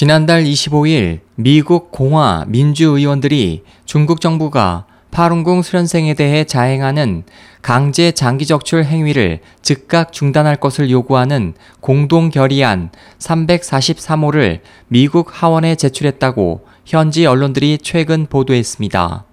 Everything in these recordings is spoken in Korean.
지난달 25일 미국 공화 민주의원들이 중국 정부가 파룬궁 수련생에 대해 자행하는 강제 장기적출 행위를 즉각 중단할 것을 요구하는 공동결의안 343호를 미국 하원에 제출했다고 현지 언론들이 최근 보도했습니다.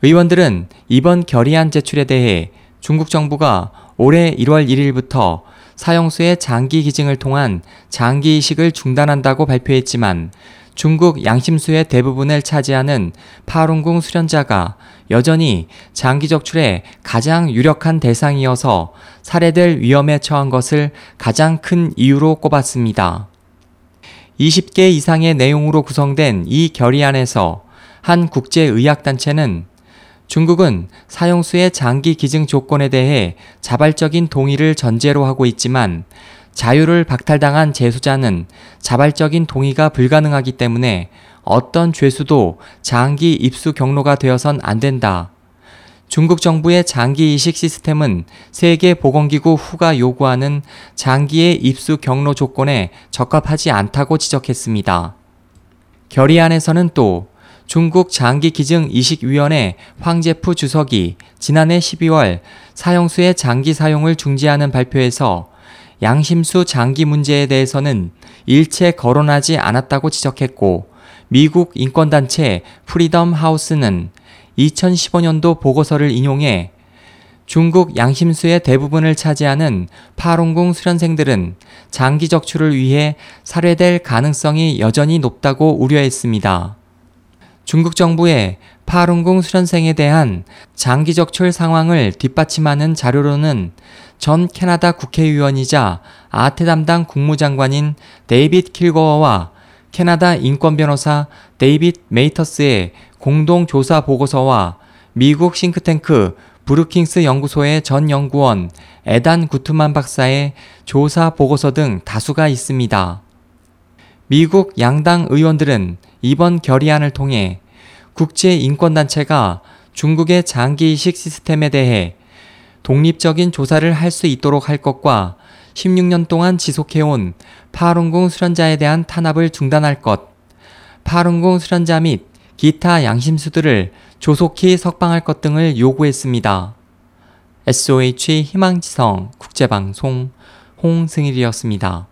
의원들은 이번 결의안 제출에 대해 중국 정부가 올해 1월 1일부터 사형수의 장기 기증을 통한 장기 이식을 중단한다고 발표했지만 중국 양심수의 대부분을 차지하는 파룬궁 수련자가 여전히 장기 적출의 가장 유력한 대상이어서 살해될 위험에 처한 것을 가장 큰 이유로 꼽았습니다. 20개 이상의 내용으로 구성된 이 결의안에서 한 국제의학단체는 중국은 사형수의 장기 기증 조건에 대해 자발적인 동의를 전제로 하고 있지만 자유를 박탈당한 재수자는 자발적인 동의가 불가능하기 때문에 어떤 죄수도 장기 입수 경로가 되어선 안 된다. 중국 정부의 장기 이식 시스템은 세계보건기구 후가 요구하는 장기의 입수 경로 조건에 적합하지 않다고 지적했습니다. 결의안에서는 또 중국 장기기증이식위원회 황제푸 주석이 지난해 12월 사형수의 장기 사용을 중지하는 발표에서 양심수 장기 문제에 대해서는 일체 거론하지 않았다고 지적했고 미국 인권단체 프리덤 하우스는 2015년도 보고서를 인용해 중국 양심수의 대부분을 차지하는 파룬궁 수련생들은 장기 적출을 위해 살해될 가능성이 여전히 높다고 우려했습니다. 중국 정부의 파룬궁 수련생에 대한 장기 적출 상황을 뒷받침하는 자료로는 전 캐나다 국회의원이자 아태 담당 국무장관인 데이빗 킬거어와 캐나다 인권변호사 데이빗 메이터스의 공동 조사 보고서와 미국 싱크탱크 브루킹스 연구소의 전 연구원 에단 구트만 박사의 조사 보고서 등 다수가 있습니다. 미국 양당 의원들은 이번 결의안을 통해 국제인권단체가 중국의 장기이식 시스템에 대해 독립적인 조사를 할 수 있도록 할 것과 16년 동안 지속해온 파룬궁 수련자에 대한 탄압을 중단할 것, 파룬궁 수련자 및 기타 양심수들을 조속히 석방할 것 등을 요구했습니다. SOH 희망지성 국제방송 홍승일이었습니다.